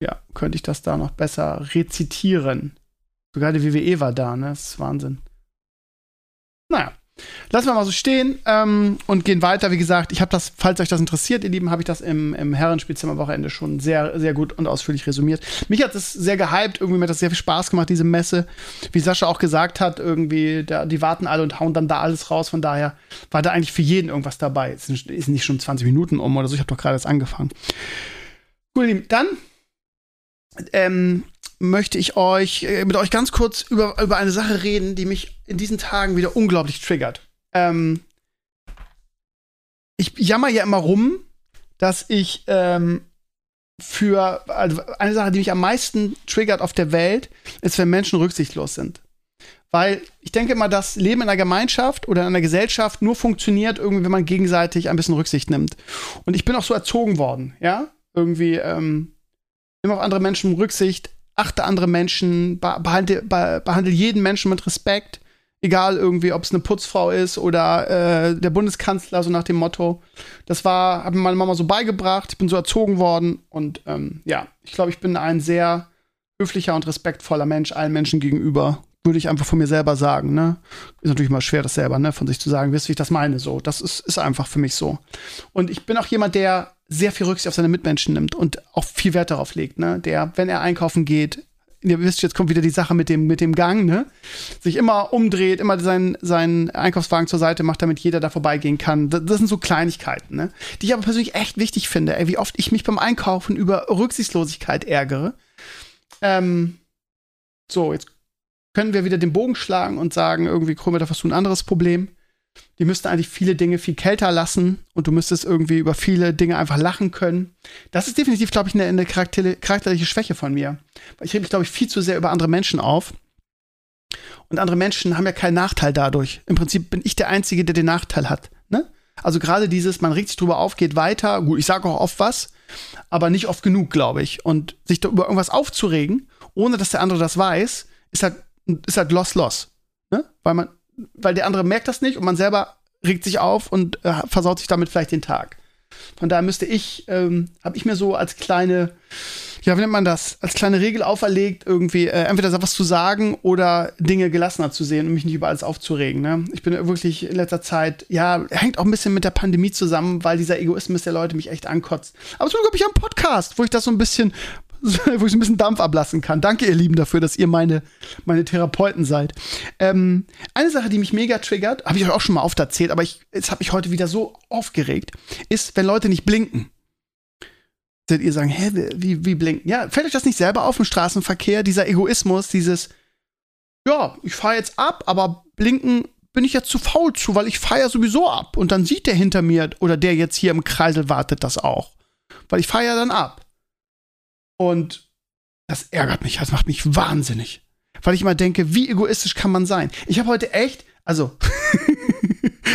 ja, könnte ich das da noch besser rezitieren. Sogar die W W E war da, ne? Das ist Wahnsinn. Naja, lassen wir mal so stehen ähm, und gehen weiter. Wie gesagt, ich habe das, falls euch das interessiert, ihr Lieben, habe ich das im, im Herrenspielzimmer-Wochenende schon sehr, sehr gut und ausführlich resümiert. Mich hat es sehr gehypt, irgendwie mir hat das sehr viel Spaß gemacht, diese Messe. Wie Sascha auch gesagt hat, irgendwie, da, die warten alle und hauen dann da alles raus. Von daher war da eigentlich für jeden irgendwas dabei. Es ist nicht schon zwanzig Minuten um oder so, ich habe doch gerade erst angefangen. Gut, ihr Lieben, dann ähm, möchte ich euch äh, mit euch ganz kurz über, über eine Sache reden, die mich in diesen Tagen wieder unglaublich triggert. Ähm, ich jammer ja immer rum, dass ich ähm, für also eine Sache, die mich am meisten triggert auf der Welt, ist, wenn Menschen rücksichtslos sind. Weil ich denke immer, das Leben in einer Gemeinschaft oder in einer Gesellschaft nur funktioniert irgendwie, wenn man gegenseitig ein bisschen Rücksicht nimmt. Und ich bin auch so erzogen worden, ja? Irgendwie, ähm, nimm auf andere Menschen Rücksicht, achte andere Menschen, behandle, behandle jeden Menschen mit Respekt, egal irgendwie, ob es eine Putzfrau ist oder äh, der Bundeskanzler, so nach dem Motto. Das war, hat mir meine Mama so beigebracht, ich bin so erzogen worden und ähm, ja, ich glaube, ich bin ein sehr höflicher und respektvoller Mensch allen Menschen gegenüber, würde ich einfach von mir selber sagen, ne? Ist natürlich mal schwer, das selber, ne, von sich zu sagen, wisst ihr, wie ich das meine, so. Das ist, ist einfach für mich so. Und ich bin auch jemand, der sehr viel Rücksicht auf seine Mitmenschen nimmt und auch viel Wert darauf legt, ne? Der, wenn er einkaufen geht, ihr wisst, jetzt kommt wieder die Sache mit dem, mit dem Gang, ne? Sich immer umdreht, immer seinen, seinen Einkaufswagen zur Seite macht, damit jeder da vorbeigehen kann. Das, das sind so Kleinigkeiten, ne? Die ich aber persönlich echt wichtig finde, ey, wie oft ich mich beim Einkaufen über Rücksichtslosigkeit ärgere. Ähm, so, jetzt können wir wieder den Bogen schlagen und sagen, irgendwie, Krömer, hast du ein anderes Problem. Die müssten eigentlich viele Dinge viel kälter lassen und du müsstest irgendwie über viele Dinge einfach lachen können. Das ist definitiv, glaube ich, eine, eine charakterliche Schwäche von mir. Weil ich rede mich, glaube ich, viel zu sehr über andere Menschen auf. Und andere Menschen haben ja keinen Nachteil dadurch. Im Prinzip bin ich der Einzige, der den Nachteil hat. Ne? Also gerade dieses, man regt sich drüber auf, geht weiter. Gut, ich sage auch oft was, aber nicht oft genug, glaube ich. Und sich da über irgendwas aufzuregen, ohne dass der andere das weiß, ist halt ist halt loss, loss. Ne? Weil man, weil der andere merkt das nicht und man selber regt sich auf und äh, versaut sich damit vielleicht den Tag. Von daher müsste ich, ähm, habe ich mir so als kleine, ja, wie nennt man das, als kleine Regel auferlegt, irgendwie äh, entweder was zu sagen oder Dinge gelassener zu sehen und mich nicht über alles aufzuregen. Ne? Ich bin wirklich in letzter Zeit, ja, hängt auch ein bisschen mit der Pandemie zusammen, weil dieser Egoismus der Leute mich echt ankotzt. Aber zum Glück habe ich einen Podcast, wo ich das so ein bisschen wo ich so ein bisschen Dampf ablassen kann. Danke, ihr Lieben, dafür, dass ihr meine, meine Therapeuten seid. Ähm, eine Sache, die mich mega triggert, habe ich euch auch schon mal oft erzählt, aber ich, es hat mich heute wieder so aufgeregt, ist, wenn Leute nicht blinken. Seht ihr sagen, hä, wie, wie blinken? Ja, fällt euch das nicht selber auf im Straßenverkehr? Dieser Egoismus, dieses, ja, ich fahre jetzt ab, aber blinken bin ich jetzt zu faul zu, weil ich fahre ja sowieso ab. Und dann sieht der hinter mir oder der jetzt hier im Kreisel wartet das auch. Weil ich fahre ja dann ab. Und das ärgert mich, das macht mich wahnsinnig. Weil ich immer denke, wie egoistisch kann man sein? Ich habe heute echt, also,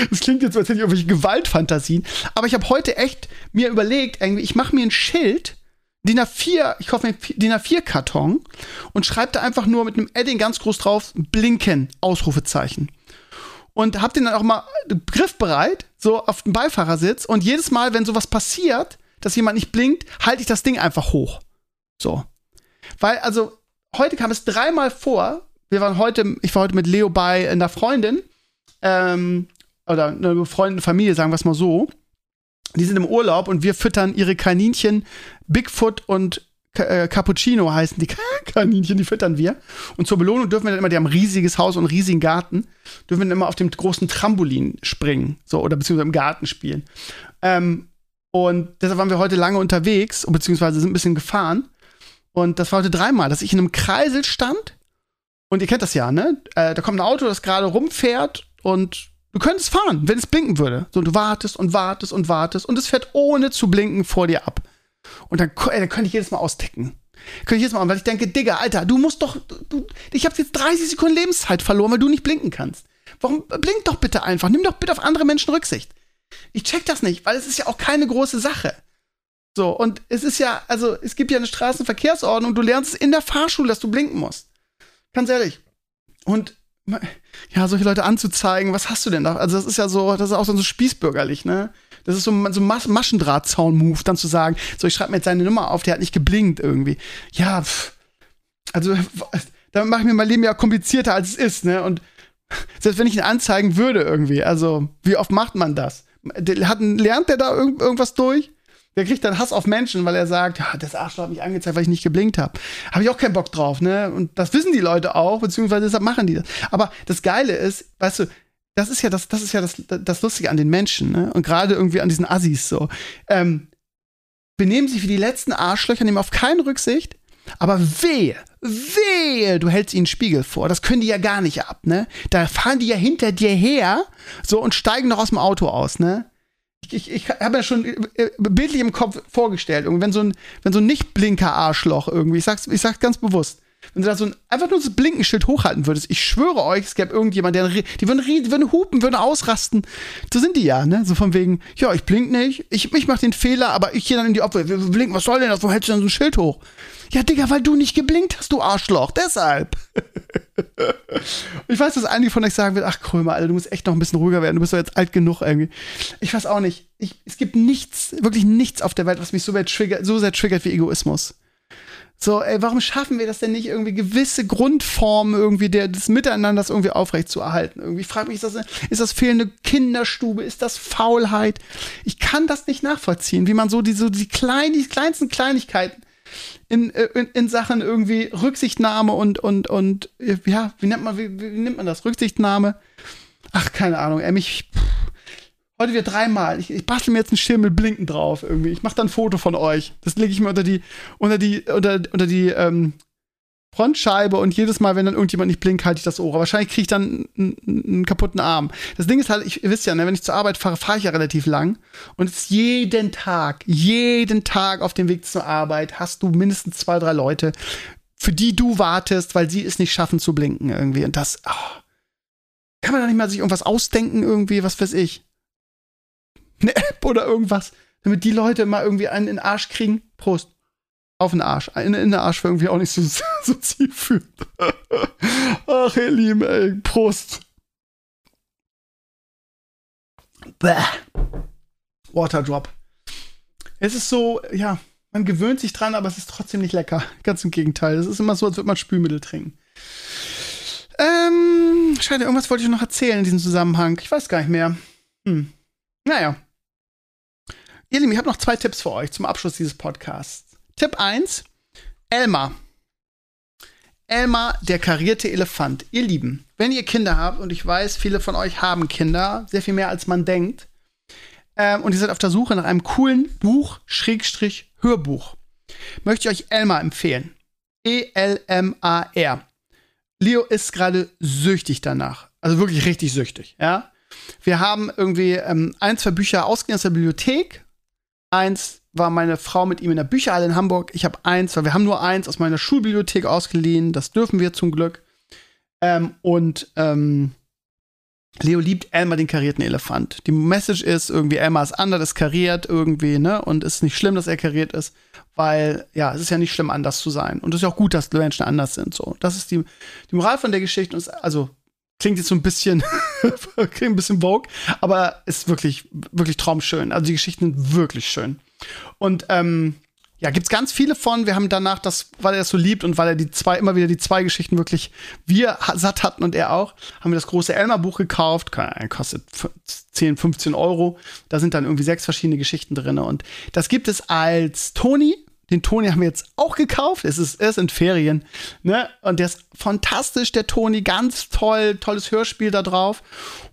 das klingt jetzt so, als hätte ich irgendwelche Gewaltfantasien, aber ich habe heute echt mir überlegt, irgendwie, ich mache mir ein Schild, D I N A vier, ich kaufe mir D I N A vier Karton und schreibe da einfach nur mit einem Edding ganz groß drauf, blinken, Ausrufezeichen. Und habe den dann auch mal griffbereit, so auf dem Beifahrersitz. Und jedes Mal, wenn sowas passiert, dass jemand nicht blinkt, halte ich das Ding einfach hoch. So. Weil, also, heute kam es dreimal vor, wir waren heute, ich war heute mit Leo bei einer Freundin, ähm, oder einer befreundeten Familie, sagen wir es mal so. Die sind im Urlaub und wir füttern ihre Kaninchen, Bigfoot und äh, Cappuccino heißen die Kaninchen, die füttern wir. Und zur Belohnung dürfen wir dann immer, die haben ein riesiges Haus und einen riesigen Garten, dürfen wir dann immer auf dem großen Trampolin springen, so, oder beziehungsweise im Garten spielen. Ähm, und deshalb waren wir heute lange unterwegs, beziehungsweise sind ein bisschen gefahren. Und das war heute dreimal, dass ich in einem Kreisel stand. Und ihr kennt das ja, ne? Äh, da kommt ein Auto, das gerade rumfährt. Und du könntest fahren, wenn es blinken würde. So, und du wartest und wartest und wartest. Und es fährt ohne zu blinken vor dir ab. Und dann, ey, dann könnte ich jedes Mal austicken. Könnte ich jedes Mal, weil ich denke, Digga, Alter, du musst doch, du, ich habe jetzt dreißig Sekunden Lebenszeit verloren, weil du nicht blinken kannst. Warum blinkt doch bitte einfach? Nimm doch bitte auf andere Menschen Rücksicht. Ich check das nicht, weil es ist ja auch keine große Sache. So, und es ist ja, also, es gibt ja eine Straßenverkehrsordnung, du lernst in der Fahrschule, dass du blinken musst. Ganz ehrlich. Und, ja, solche Leute anzuzeigen, was hast du denn da? Also, das ist ja so, das ist auch so spießbürgerlich, ne? Das ist so ein so Mas- Maschendrahtzaun-Move, dann zu sagen, so, ich schreibe mir jetzt seine Nummer auf, der hat nicht geblinkt irgendwie. Ja, pff, also, damit mache ich mir mein Leben ja komplizierter, als es ist, ne? Und selbst wenn ich ihn anzeigen würde irgendwie, also, wie oft macht man das? Hat, lernt der da irg- irgendwas durch? Der kriegt dann Hass auf Menschen, weil er sagt, ja, das Arschloch hat mich angezeigt, weil ich nicht geblinkt habe. Habe ich auch keinen Bock drauf, ne? Und das wissen die Leute auch, beziehungsweise deshalb machen die das. Aber das Geile ist, weißt du, das ist ja das, das ist ja das, das Lustige an den Menschen, ne? Und gerade irgendwie an diesen Assis so. Ähm, benehmen sich wie die letzten Arschlöcher, nehmen auf keine Rücksicht, aber wehe, wehe, du hältst ihnen einen Spiegel vor. Das können die ja gar nicht ab, ne? Da fahren die ja hinter dir her, so, und steigen noch aus dem Auto aus, ne? Ich, ich habe mir schon bildlich im Kopf vorgestellt, wenn so ein, wenn so ein Nicht-Blinker-Arschloch irgendwie, ich sag's, ich sag's ganz bewusst, wenn du da so ein, einfach nur das Blinkenschild hochhalten würdest, ich schwöre euch, es gäbe irgendjemand, der, die würden, die würden hupen, würden ausrasten. So sind die ja, ne? So von wegen, ja, ich blink nicht, ich, ich mach den Fehler, aber ich gehe dann in die Opfer, wir blinken, was soll denn das, warum hältst du denn so ein Schild hoch? Ja, Digga, weil du nicht geblinkt hast, du Arschloch, deshalb. Ich weiß, dass einige von euch sagen wird, ach Krömer, Alter, du musst echt noch ein bisschen ruhiger werden, du bist doch jetzt alt genug irgendwie. Ich weiß auch nicht, ich, es gibt nichts, wirklich nichts auf der Welt, was mich so, trigger, so sehr triggert wie Egoismus. So, ey, warum schaffen wir das denn nicht, irgendwie gewisse Grundformen irgendwie der, des Miteinanders irgendwie aufrecht zu erhalten? Irgendwie, ich frage mich, ist das, ist das fehlende Kinderstube? Ist das Faulheit? Ich kann das nicht nachvollziehen, wie man so die, so die, klein, die kleinsten Kleinigkeiten in, in, in Sachen irgendwie Rücksichtnahme und, und, und, ja, wie nennt man, wie, wie nennt man das? Rücksichtnahme? Ach, keine Ahnung, ey, mich, pff, heute wieder dreimal. Ich, ich bastel mir jetzt einen Schirm mit Blinken drauf irgendwie. Ich mach dann ein Foto von euch. Das lege ich mir unter die, unter die, unter, unter die ähm, Frontscheibe, und jedes Mal, wenn dann irgendjemand nicht blinkt, halte ich das Ohr. Wahrscheinlich kriege ich dann einen, einen kaputten Arm. Das Ding ist halt, ich, ihr wisst ja, ne, wenn ich zur Arbeit fahre, fahre ich ja relativ lang. Und jetzt jeden Tag, jeden Tag auf dem Weg zur Arbeit hast du mindestens zwei, drei Leute, für die du wartest, weil sie es nicht schaffen zu blinken irgendwie. Und das, oh, kann man da nicht mal sich irgendwas ausdenken irgendwie, was weiß ich. Eine App oder irgendwas, damit die Leute mal irgendwie einen in den Arsch kriegen. Prost. Auf den Arsch. In, in den Arsch wäre irgendwie auch nicht so, so zielführend. Ach, ihr Lieben, ey. Prost. Bäh. Waterdrop. Es ist so, ja, man gewöhnt sich dran, aber es ist trotzdem nicht lecker. Ganz im Gegenteil. Es ist immer so, als würde man Spülmittel trinken. Ähm, schade, irgendwas wollte ich noch erzählen in diesem Zusammenhang. Ich weiß gar nicht mehr. Hm. Naja. Ihr Lieben, ich habe noch zwei Tipps für euch zum Abschluss dieses Podcasts. Tipp eins, Elmar. Elmar, der karierte Elefant. Ihr Lieben, wenn ihr Kinder habt, und ich weiß, viele von euch haben Kinder, sehr viel mehr als man denkt, ähm, und ihr seid auf der Suche nach einem coolen Buch, Schrägstrich Hörbuch, möchte ich euch Elmar empfehlen. E L M A R. Leo ist gerade süchtig danach. Also wirklich richtig süchtig, ja. Wir haben irgendwie ähm, ein, zwei Bücher ausgeliehen aus der Bibliothek. Eins war meine Frau mit ihm in der Bücherhalle in Hamburg. Ich habe eins, weil wir haben nur eins aus meiner Schulbibliothek ausgeliehen. Das dürfen wir zum Glück. Ähm, und ähm, Leo liebt Elmar, den karierten Elefant. Die Message ist irgendwie, Elmar ist anders, ist kariert irgendwie, ne? Und es ist nicht schlimm, dass er kariert ist, weil, ja, es ist ja nicht schlimm, anders zu sein. Und es ist ja auch gut, dass Menschen anders sind. So. Das ist die, die Moral von der Geschichte. Und es, also, klingt jetzt so ein bisschen, klingt ein bisschen vogue, aber ist wirklich, wirklich traumschön. Also die Geschichten sind wirklich schön. Und ähm, ja, gibt's ganz viele von. Wir haben danach das, weil er es so liebt und weil er die zwei, immer wieder die zwei Geschichten wirklich wir satt hatten und er auch, haben wir das große Elmar-Buch gekauft. Kostet zehn, fünfzehn Euro. Da sind dann irgendwie sechs verschiedene Geschichten drin. Und das gibt es als Toni. Den Toni haben wir jetzt auch gekauft. Es ist, er ist in Ferien, ne? Und der ist fantastisch, der Toni. Ganz toll. Tolles Hörspiel da drauf.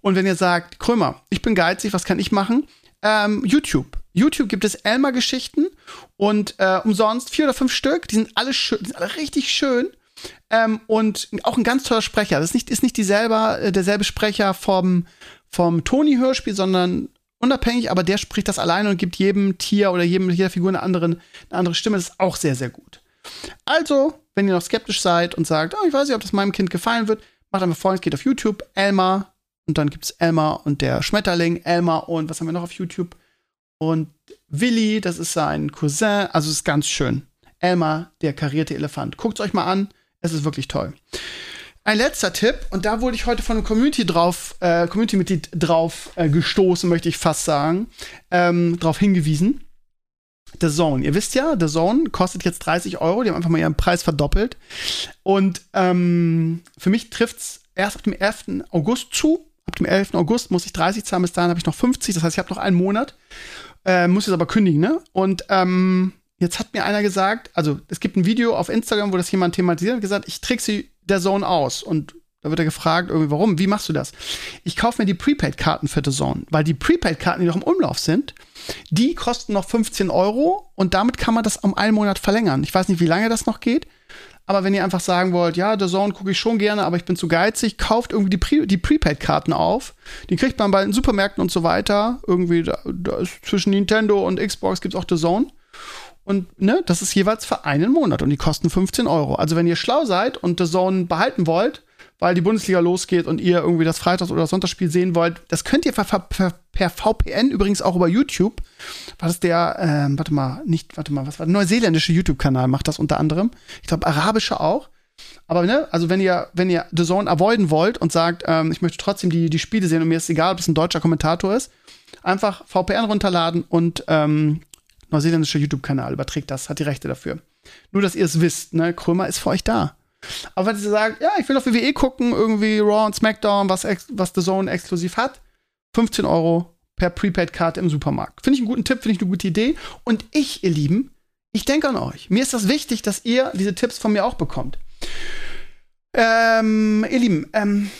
Und wenn ihr sagt, Krömer, ich bin geizig, was kann ich machen? Ähm, YouTube. YouTube gibt es Elmar-Geschichten. Und äh, umsonst vier oder fünf Stück. Die sind alle schön, die sind alle richtig schön. Ähm, und auch ein ganz toller Sprecher. Das ist nicht, ist nicht dieselbe, derselbe Sprecher vom, vom Toni-Hörspiel, sondern unabhängig, aber der spricht das alleine und gibt jedem Tier oder jedem, jeder Figur eine, anderen, eine andere Stimme. Das ist auch sehr, sehr gut. Also, wenn ihr noch skeptisch seid und sagt, oh, ich weiß nicht, ob das meinem Kind gefallen wird, macht einfach Folgendes, geht auf YouTube, Elmar, Und dann gibt's Elma und der Schmetterling. Elma und was haben wir noch auf YouTube? Und Willi, das ist sein Cousin. Also ist ganz schön. Elma, der karierte Elefant. Guckt's euch mal an. Es ist wirklich toll. Ein letzter Tipp. Und da wurde ich heute von einem Community drauf, äh, Community-Mitglied drauf äh, gestoßen, möchte ich fast sagen. Ähm, drauf hingewiesen. The Zone. Ihr wisst ja, The Zone kostet jetzt dreißig Euro. Die haben einfach mal ihren Preis verdoppelt. Und ähm, für mich trifft's erst ab dem elften August zu. Ab dem elften August muss ich dreißig zahlen. Bis dahin habe ich noch fünfzig. Das heißt, ich habe noch einen Monat. Äh, muss jetzt aber kündigen, ne? Und ähm, jetzt hat mir einer gesagt, also es gibt ein Video auf Instagram, wo das jemand thematisiert hat, gesagt, ich trickse The Zone aus. Und da wird er gefragt, irgendwie, warum? Wie machst du das? Ich kaufe mir die Prepaid-Karten für The Zone, weil die Prepaid-Karten, die noch im Umlauf sind, die kosten noch fünfzehn Euro und damit kann man das um einen Monat verlängern. Ich weiß nicht, wie lange das noch geht, aber wenn ihr einfach sagen wollt, ja, The Zone gucke ich schon gerne, aber ich bin zu geizig, kauft irgendwie die, Pre- die Prepaid-Karten auf. Die kriegt man bei den Supermärkten und so weiter. Irgendwie da, da ist zwischen Nintendo und Xbox gibt's auch The Zone. Und ne, das ist jeweils für einen Monat und die kosten fünfzehn Euro. Also wenn ihr schlau seid und The Zone behalten wollt, weil die Bundesliga losgeht und ihr irgendwie das Freitags- oder Sonntagsspiel sehen wollt, das könnt ihr per, per, per V P N übrigens auch über YouTube. Was ist der, ähm, warte mal, nicht, warte mal, was war der neuseeländische YouTube-Kanal macht das unter anderem. Ich glaube, arabische auch. Aber ne, also wenn ihr, wenn ihr The Zone avoiden wollt und sagt, ähm, ich möchte trotzdem die, die Spiele sehen und mir ist egal, ob es ein deutscher Kommentator ist, einfach V P N runterladen und ähm, neuseeländischer YouTube-Kanal überträgt das, hat die Rechte dafür. Nur, dass ihr es wisst, ne, Krömer ist für euch da. Aber wenn ihr sagt, ja, ich will auf W W E gucken, irgendwie Raw und SmackDown, was, ex- was The Zone exklusiv hat, fünfzehn Euro per Prepaid-Karte im Supermarkt. Finde ich einen guten Tipp, finde ich eine gute Idee. Und ich, ihr Lieben, ich denke an euch. Mir ist das wichtig, dass ihr diese Tipps von mir auch bekommt. Ähm, ihr Lieben, ähm,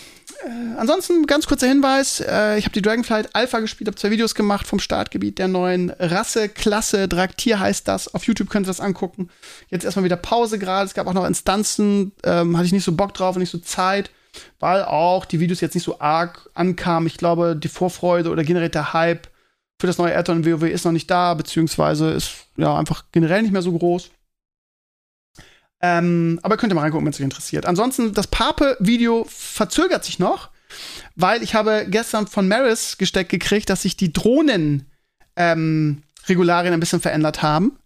Äh, ansonsten ganz kurzer Hinweis, äh, ich habe die Dragonflight Alpha gespielt, habe zwei Videos gemacht vom Startgebiet der neuen Rasse, Klasse, Draktier heißt das, auf YouTube könnt ihr das angucken. Jetzt erstmal wieder Pause gerade, es gab auch noch Instanzen, ähm, hatte ich nicht so Bock drauf und nicht so Zeit, weil auch die Videos jetzt nicht so arg ankamen. Ich glaube, die Vorfreude oder generell der Hype für das neue Add-on WoW ist noch nicht da, beziehungsweise ist ja einfach generell nicht mehr so groß. Ähm, aber könnt ihr mal reingucken, wenn es euch interessiert. Ansonsten, das Pape-Video verzögert sich noch, weil ich habe gestern von Maris gesteckt gekriegt, dass sich die Drohnen ähm, Regularien ein bisschen verändert haben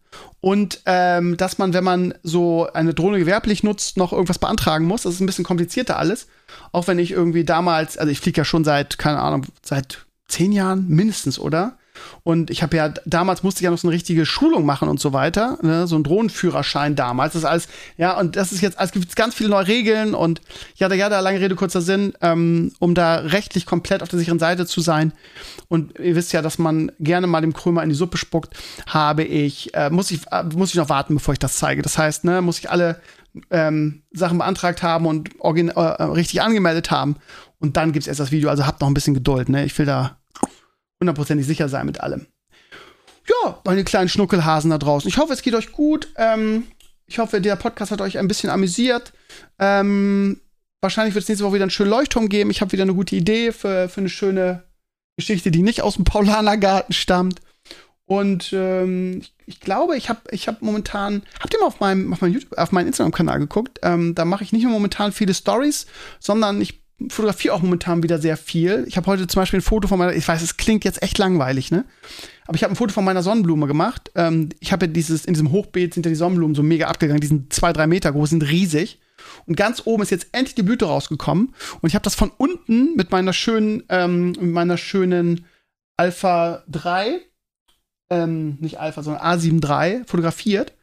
und ähm, dass man, wenn man so eine Drohne gewerblich nutzt, noch irgendwas beantragen muss. Das ist ein bisschen komplizierter alles. Auch wenn ich irgendwie damals, also ich fliege ja schon seit, keine Ahnung, seit zehn Jahren mindestens, oder? Und ich habe ja, damals musste ich ja noch so eine richtige Schulung machen und so weiter, ne? So einen Drohnenführerschein damals, das ist alles, ja, und das ist jetzt, es gibt ganz viele neue Regeln und ja, da, ja, da, lange Rede, kurzer Sinn, ähm, um da rechtlich komplett auf der sicheren Seite zu sein. Und ihr wisst ja, dass man gerne mal dem Krömer in die Suppe spuckt, habe ich, äh, muss ich, äh, muss ich noch warten, bevor ich das zeige. Das heißt, ne, muss ich alle ähm, Sachen beantragt haben und origin- äh, richtig angemeldet haben und dann gibt's erst das Video, also habt noch ein bisschen Geduld, ne, ich will da hundertprozentig sicher sein mit allem. Ja, meine kleinen Schnuckelhasen da draußen. Ich hoffe, es geht euch gut. Ähm, ich hoffe, der Podcast hat euch ein bisschen amüsiert. Ähm, wahrscheinlich wird es nächste Woche wieder einen schönen Leuchtturm geben. Ich habe wieder eine gute Idee für, für eine schöne Geschichte, die nicht aus dem Paulanergarten stammt. Und ähm, ich, ich glaube, ich habe ich hab momentan, habt ihr mal auf meinem, auf meinem YouTube, auf meinen Instagram-Kanal geguckt? Ähm, da mache ich nicht nur momentan viele Stories, sondern ich fotografiere auch momentan wieder sehr viel. Ich habe heute zum Beispiel ein Foto von meiner, ich weiß, es klingt jetzt echt langweilig, ne? Aber ich habe ein Foto von meiner Sonnenblume gemacht. Ähm, ich habe ja dieses, in diesem Hochbeet sind ja die Sonnenblumen so mega abgegangen. Die sind zwei, drei Meter groß, sind riesig. Und ganz oben ist jetzt endlich die Blüte rausgekommen. Und ich habe das von unten mit meiner schönen, ähm, mit meiner schönen Alpha drei, ähm, nicht Alpha, sondern A sieben drei fotografiert.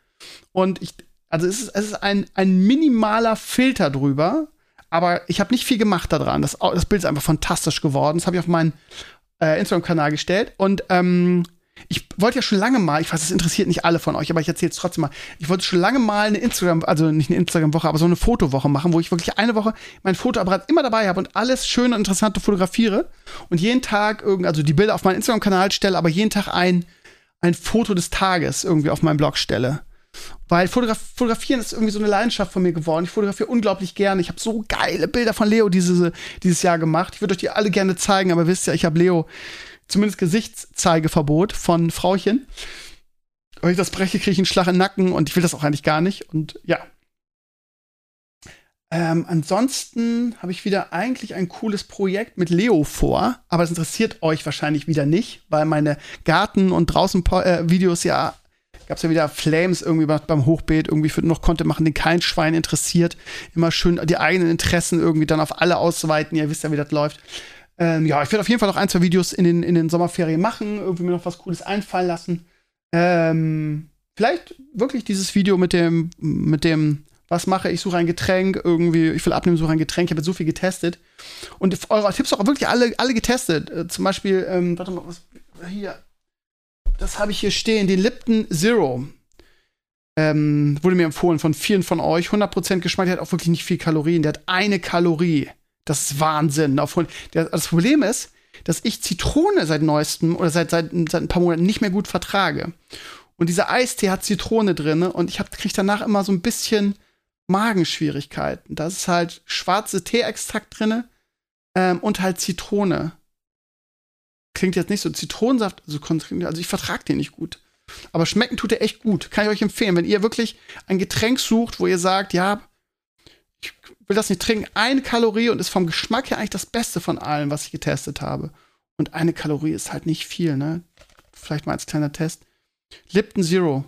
Und ich, also es ist, es ist ein, ein minimaler Filter drüber. Aber ich habe nicht viel gemacht daran. Das, das Bild ist einfach fantastisch geworden. Das habe ich auf meinen äh, Instagram-Kanal gestellt. Und ähm, ich wollte ja schon lange mal, ich weiß, es interessiert nicht alle von euch, aber ich erzähle es trotzdem mal. Ich wollte schon lange mal eine Instagram, also nicht eine Instagram-Woche, aber so eine Fotowoche machen, wo ich wirklich eine Woche mein Fotoapparat immer dabei habe und alles schön und interessante fotografiere. Und jeden Tag, irgend, also die Bilder auf meinen Instagram-Kanal stelle, aber jeden Tag ein, ein Foto des Tages irgendwie auf meinen Blog stelle. Weil Fotograf- Fotografieren ist irgendwie so eine Leidenschaft von mir geworden. Ich fotografiere unglaublich gerne. Ich habe so geile Bilder von Leo diese, dieses Jahr gemacht. Ich würde euch die alle gerne zeigen, aber wisst ihr, ich habe Leo zumindest Gesichtszeigeverbot von Frauchen. Wenn ich das breche, kriege ich einen Schlag in den Nacken und ich will das auch eigentlich gar nicht. Und ja. Ähm, ansonsten habe ich wieder eigentlich ein cooles Projekt mit Leo vor, aber das interessiert euch wahrscheinlich wieder nicht, weil meine Garten- und Draußen-Videos äh, ja, gab es ja wieder Flames irgendwie beim Hochbeet, irgendwie für noch Content machen, den kein Schwein interessiert. Immer schön die eigenen Interessen irgendwie dann auf alle ausweiten, ihr wisst ja, wie das läuft. Ähm, ja, ich werde auf jeden Fall noch ein, zwei Videos in den, in den Sommerferien machen, irgendwie mir noch was Cooles einfallen lassen. Ähm, vielleicht wirklich dieses Video mit dem, mit dem was mache ich, suche ein Getränk, irgendwie, ich will abnehmen, suche ein Getränk, ich habe jetzt so viel getestet. Und eure Tipps auch wirklich alle, alle getestet. Äh, zum Beispiel, ähm, warte mal, was, hier, das habe ich hier stehen, den Lipton Zero. Ähm, wurde mir empfohlen von vielen von euch. hundert Prozent Geschmack, der hat auch wirklich nicht viel Kalorien, der hat eine Kalorie. Das ist Wahnsinn. Das Problem ist, dass ich Zitrone seit neuestem oder seit, seit, seit ein paar Monaten nicht mehr gut vertrage. Und dieser Eistee hat Zitrone drin und ich kriege danach immer so ein bisschen Magenschwierigkeiten. Da ist halt schwarze Teeextrakt drin ähm, und halt Zitrone. Klingt jetzt nicht so Zitronensaft, also, also ich vertrage den nicht gut. Aber schmecken tut er echt gut. Kann ich euch empfehlen. Wenn ihr wirklich ein Getränk sucht, wo ihr sagt, ja, ich will das nicht trinken, eine Kalorie und ist vom Geschmack her eigentlich das Beste von allem, was ich getestet habe. Und eine Kalorie ist halt nicht viel, ne? Vielleicht mal als kleiner Test. Lipton Zero.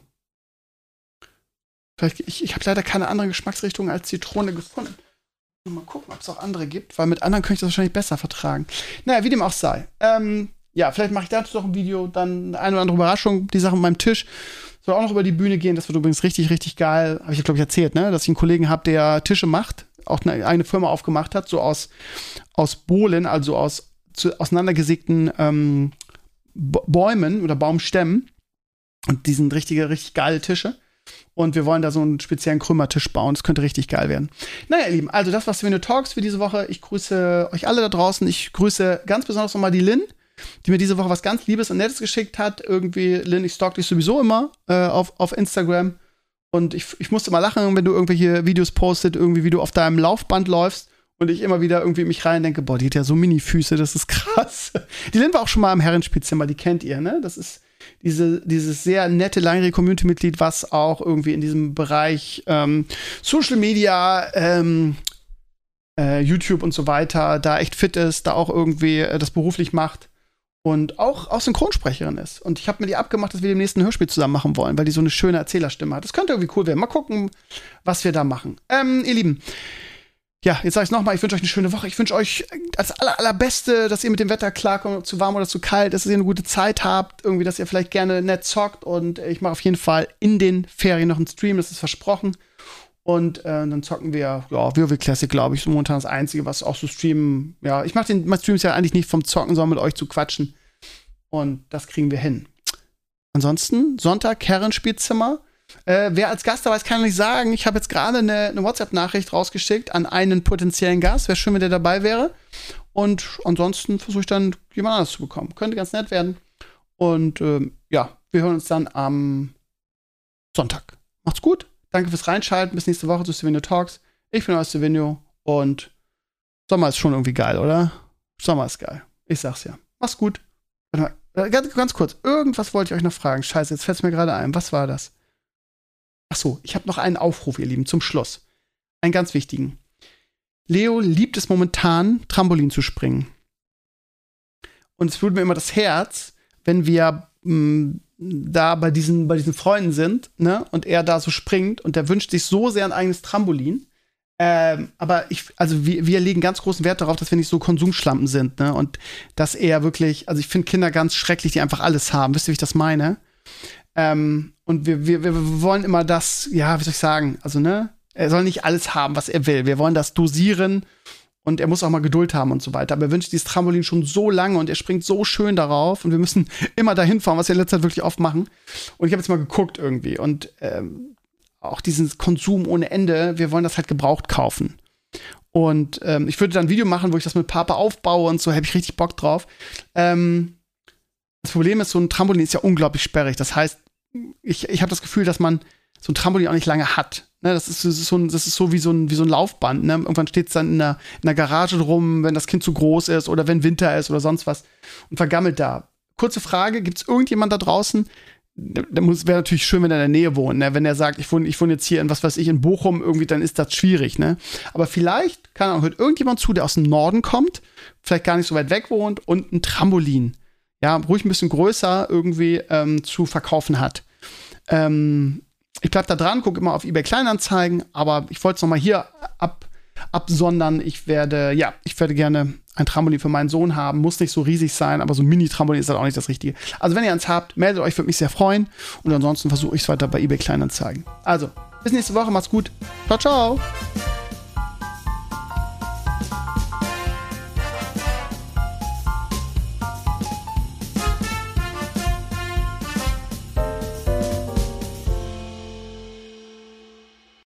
Vielleicht, ich ich habe leider keine andere Geschmacksrichtung als Zitrone gefunden. Mal gucken, ob es auch andere gibt, weil mit anderen könnte ich das wahrscheinlich besser vertragen. Naja, wie dem auch sei. Ähm, ja, vielleicht mache ich dazu noch ein Video, dann eine oder andere Überraschung, die Sachen mit meinem Tisch. Soll auch noch über die Bühne gehen, das wird übrigens richtig, richtig geil. Habe ich, glaube ich, erzählt, ne? Dass ich einen Kollegen habe, der Tische macht, auch eine eigene Firma aufgemacht hat, so aus, aus Bohlen, also aus zu, auseinandergesägten ähm, Bäumen oder Baumstämmen. Und die sind richtige, richtig geile Tische. Und wir wollen da so einen speziellen Krümmertisch bauen. Das könnte richtig geil werden. Naja, ihr Lieben, also das war's für Talks für diese Woche. Ich grüße euch alle da draußen. Ich grüße ganz besonders nochmal die Lynn, die mir diese Woche was ganz Liebes und Nettes geschickt hat. Irgendwie, Lynn, ich stalk dich sowieso immer äh, auf, auf Instagram. Und ich, ich musste mal lachen, wenn du irgendwelche Videos postet, irgendwie wie du auf deinem Laufband läufst und ich immer wieder irgendwie mich rein denke, boah, die hat ja so Mini-Füße, das ist krass. Die Lynn war auch schon mal im Herrenspielzimmer, die kennt ihr, ne? Das ist Diese, dieses sehr nette, langjährige Community-Mitglied, was auch irgendwie in diesem Bereich ähm, Social Media, ähm, äh, YouTube und so weiter, da echt fit ist, da auch irgendwie äh, das beruflich macht und auch, auch Synchronsprecherin ist. Und ich habe mir die abgemacht, dass wir demnächst ein Hörspiel zusammen machen wollen, weil die so eine schöne Erzählerstimme hat. Das könnte irgendwie cool werden. Mal gucken, was wir da machen. Ähm, ihr Lieben, ja, jetzt sage ich es nochmal, ich wünsche euch eine schöne Woche. Ich wünsche euch als aller, allerbeste, dass ihr mit dem Wetter klarkommt, zu warm oder zu kalt, dass ihr eine gute Zeit habt, irgendwie, dass ihr vielleicht gerne nett zockt. Und ich mache auf jeden Fall in den Ferien noch einen Stream, das ist versprochen. Und äh, dann zocken wir, ja, WoW Classic, glaube ich, ist momentan das Einzige, was auch so streamen. Ja, ich mache den meine Streams ja eigentlich nicht vom Zocken, sondern mit euch zu quatschen. Und das kriegen wir hin. Ansonsten, Sonntag, Herrenspielzimmer. Äh, wer als Gast dabei ist, kann ich nicht sagen. Ich habe jetzt gerade eine, eine WhatsApp-Nachricht rausgeschickt an einen potenziellen Gast. Wäre schön, wenn der dabei wäre. Und ansonsten versuche ich dann, jemand anderes zu bekommen. Könnte ganz nett werden. Und ähm, ja, wir hören uns dann am Sonntag. Macht's gut. Danke fürs Reinschalten. Bis nächste Woche zu Stevinho Talks. Ich bin euer Stevinho und Sommer ist schon irgendwie geil, oder? Sommer ist geil. Ich sag's ja. Macht's gut. Warte mal. Ganz, ganz kurz. Irgendwas wollte ich euch noch fragen. Scheiße, jetzt fällt's mir gerade ein. Was war das? Ach so, ich habe noch einen Aufruf, ihr Lieben, zum Schluss. Einen ganz wichtigen. Leo liebt es momentan, Trampolin zu springen. Und es blutet mir immer das Herz, wenn wir mh, da bei diesen, bei diesen Freunden sind, ne? Und er da so springt und der wünscht sich so sehr ein eigenes Trampolin. Ähm, aber ich, also wir, wir legen ganz großen Wert darauf, dass wir nicht so Konsumschlampen sind, ne? Und dass er wirklich, also ich finde Kinder ganz schrecklich, die einfach alles haben. Wisst ihr, wie ich das meine? Ähm, und wir, wir, wir wollen immer das, ja, wie soll ich sagen, also, ne, er soll nicht alles haben, was er will. Wir wollen das dosieren und er muss auch mal Geduld haben und so weiter. Aber er wünscht dieses Trampolin schon so lange und er springt so schön darauf und wir müssen immer dahin fahren, was wir in letzter Zeit wirklich oft machen. Und ich habe jetzt mal geguckt irgendwie und ähm, auch diesen Konsum ohne Ende, wir wollen das halt gebraucht kaufen. Und ähm, ich würde dann ein Video machen, wo ich das mit Papa aufbaue und so, habe ich richtig Bock drauf. Ähm, Das Problem ist, so ein Trampolin ist ja unglaublich sperrig. Das heißt, ich, ich habe das Gefühl, dass man so ein Trampolin auch nicht lange hat. Ne, das, ist, das, ist so ein, das ist so wie so ein, wie so ein Laufband. Ne? Irgendwann steht es dann in einer, in einer Garage drum, wenn das Kind zu groß ist oder wenn Winter ist oder sonst was und vergammelt da. Kurze Frage, gibt es irgendjemand da draußen, da muss, wäre natürlich schön, wenn er in der Nähe wohnt, ne? Wenn er sagt, ich wohne, ich wohne jetzt hier in was weiß ich, in Bochum irgendwie, dann ist das schwierig, ne? Aber vielleicht, keine Ahnung, hört irgendjemand zu, der aus dem Norden kommt, vielleicht gar nicht so weit weg wohnt und ein Trampolin, ja, ruhig ein bisschen größer irgendwie ähm, zu verkaufen hat. Ähm, ich bleib da dran, gucke immer auf eBay Kleinanzeigen, aber ich wollte es nochmal hier ab, absondern. Ich werde, ja, ich werde gerne ein Trampolin für meinen Sohn haben. Muss nicht so riesig sein, aber so ein Mini-Trampolin ist halt auch nicht das Richtige. Also wenn ihr eins habt, meldet euch, würde mich sehr freuen. Und ansonsten versuche ich es weiter bei eBay Kleinanzeigen. Also, bis nächste Woche, macht's gut. Ciao, ciao.